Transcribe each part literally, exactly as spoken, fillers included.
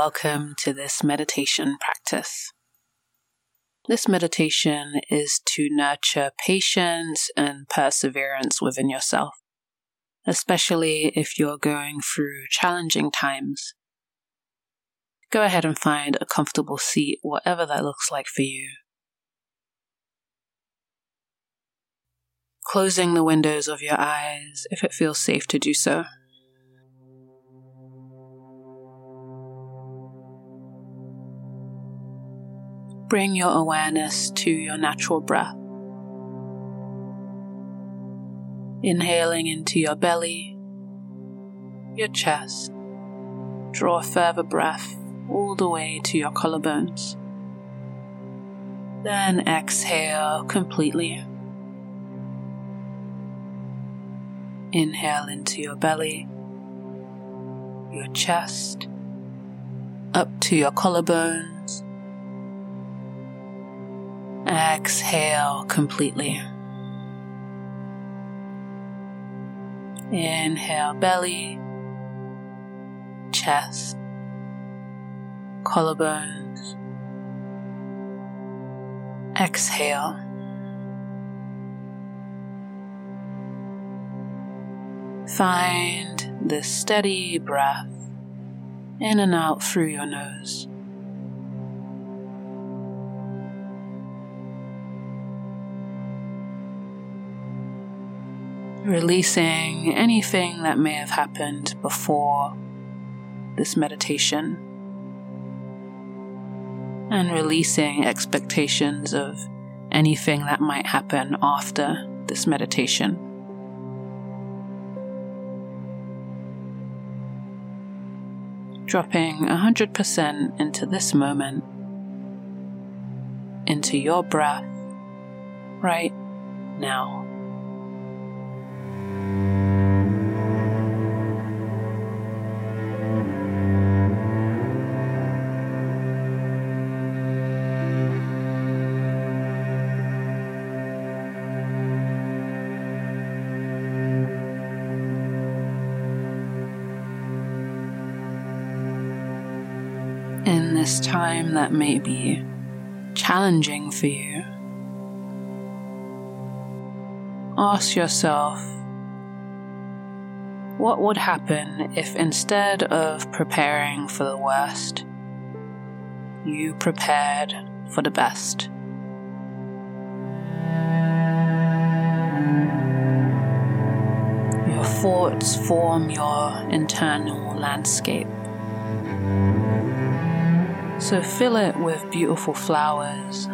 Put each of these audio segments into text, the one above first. welcome to this meditation practice. This meditation is to nurture patience and perseverance within yourself, especially if you're going through challenging times. Go ahead and find a comfortable seat, whatever that looks like for you. Closing the windows of your eyes if it feels safe to do so. Bring your awareness to your natural breath. Inhaling into your belly, your chest. Draw a further breath all the way to your collarbones. Then exhale completely. Inhale into your belly, your chest, up to your collarbones. Exhale completely. Inhale, belly, chest, collarbones. Exhale. Find this steady breath in and out through your nose. Releasing anything that may have happened before this meditation and releasing expectations of anything that might happen after this meditation. Dropping one hundred percent into this moment, into your breath, right now. In this time that may be challenging for you, ask yourself, what would happen if instead of preparing for the worst, you prepared for the best? Your thoughts form your internal landscape. So fill it with beautiful flowers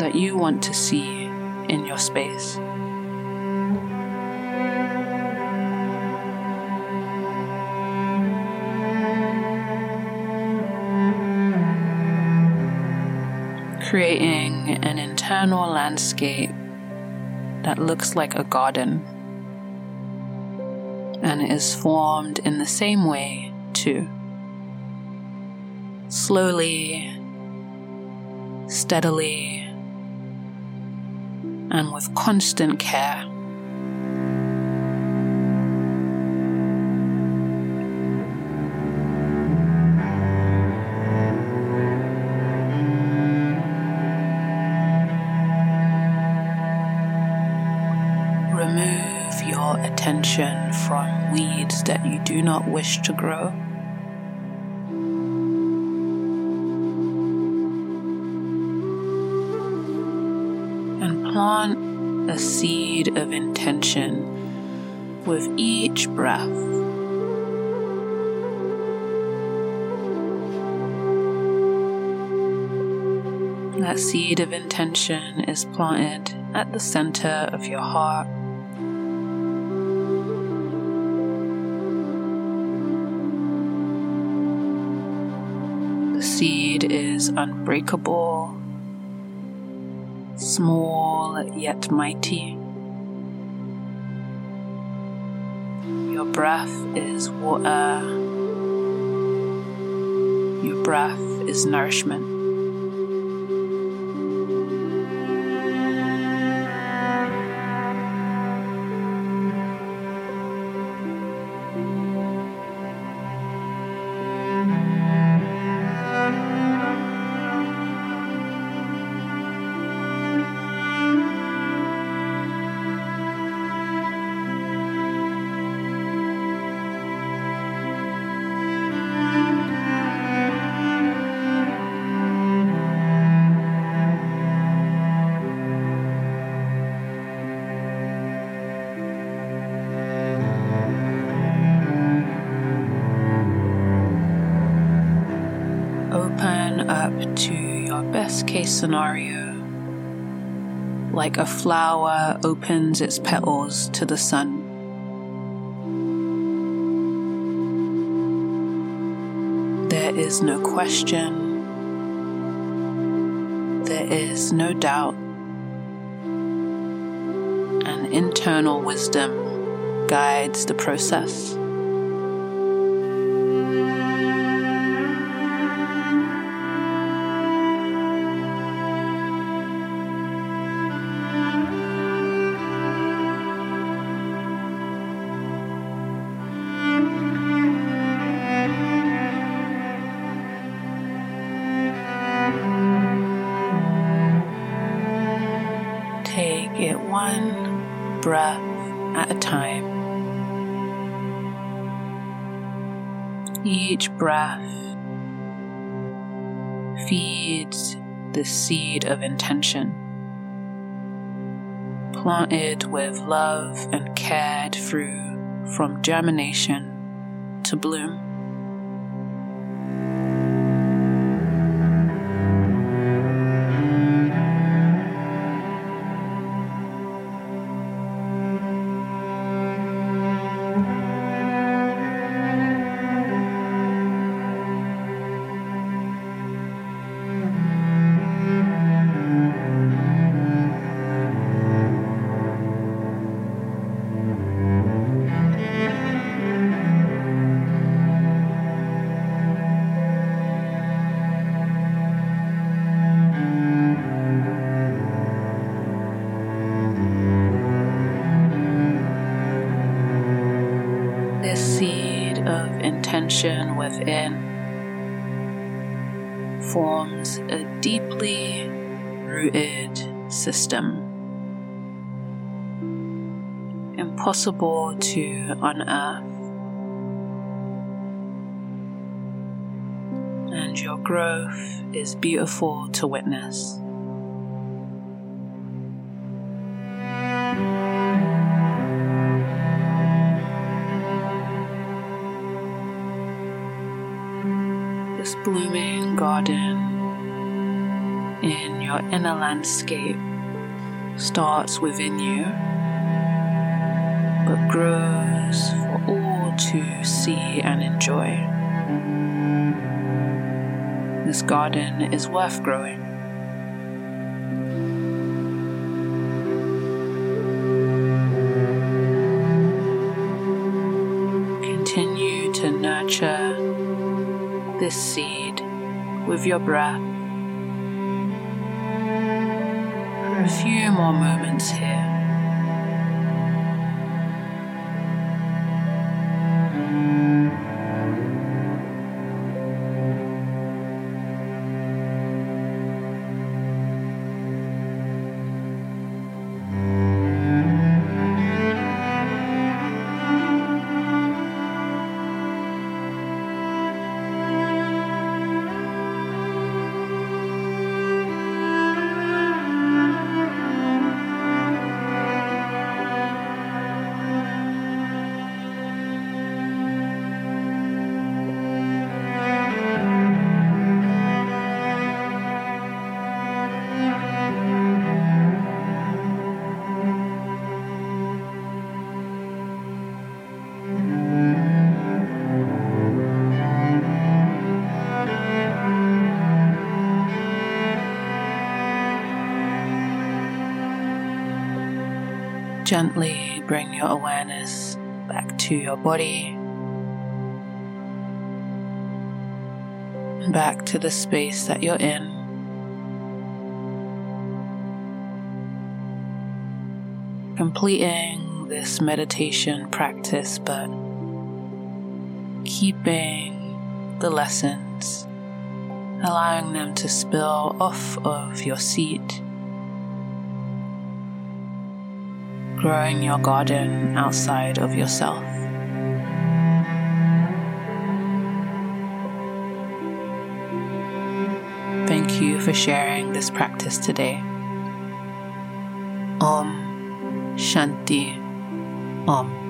that you want to see in your space. Creating an internal landscape that looks like a garden and is formed in the same way too. Slowly, steadily, and with constant care. Remove your attention from weeds that you do not wish to grow. Plant a seed of intention with each breath. That seed of intention is planted at the center of your heart. The seed is unbreakable, small yet mighty. Your breath is water. Your breath is nourishment. best case scenario, like a flower opens its petals to the sun. There is no question, there is no doubt. An internal wisdom guides the process. Take it one breath at a time. Each breath feeds the seed of intention, planted with love and cared through from germination to bloom. Of intention within forms a deeply rooted system, impossible to unearth, and your growth is beautiful to witness. This blooming garden in your inner landscape starts within you, but grows for all to see and enjoy. This garden is worth growing. Continue to nurture this seed with your breath. For a few more moments here. Gently bring your awareness back to your body, and back to the space that you're in. Completing this meditation practice, but keeping the lessons, allowing them to spill off of your seat. Growing your garden outside of yourself. Thank you for sharing this practice today. Om Shanti. Om.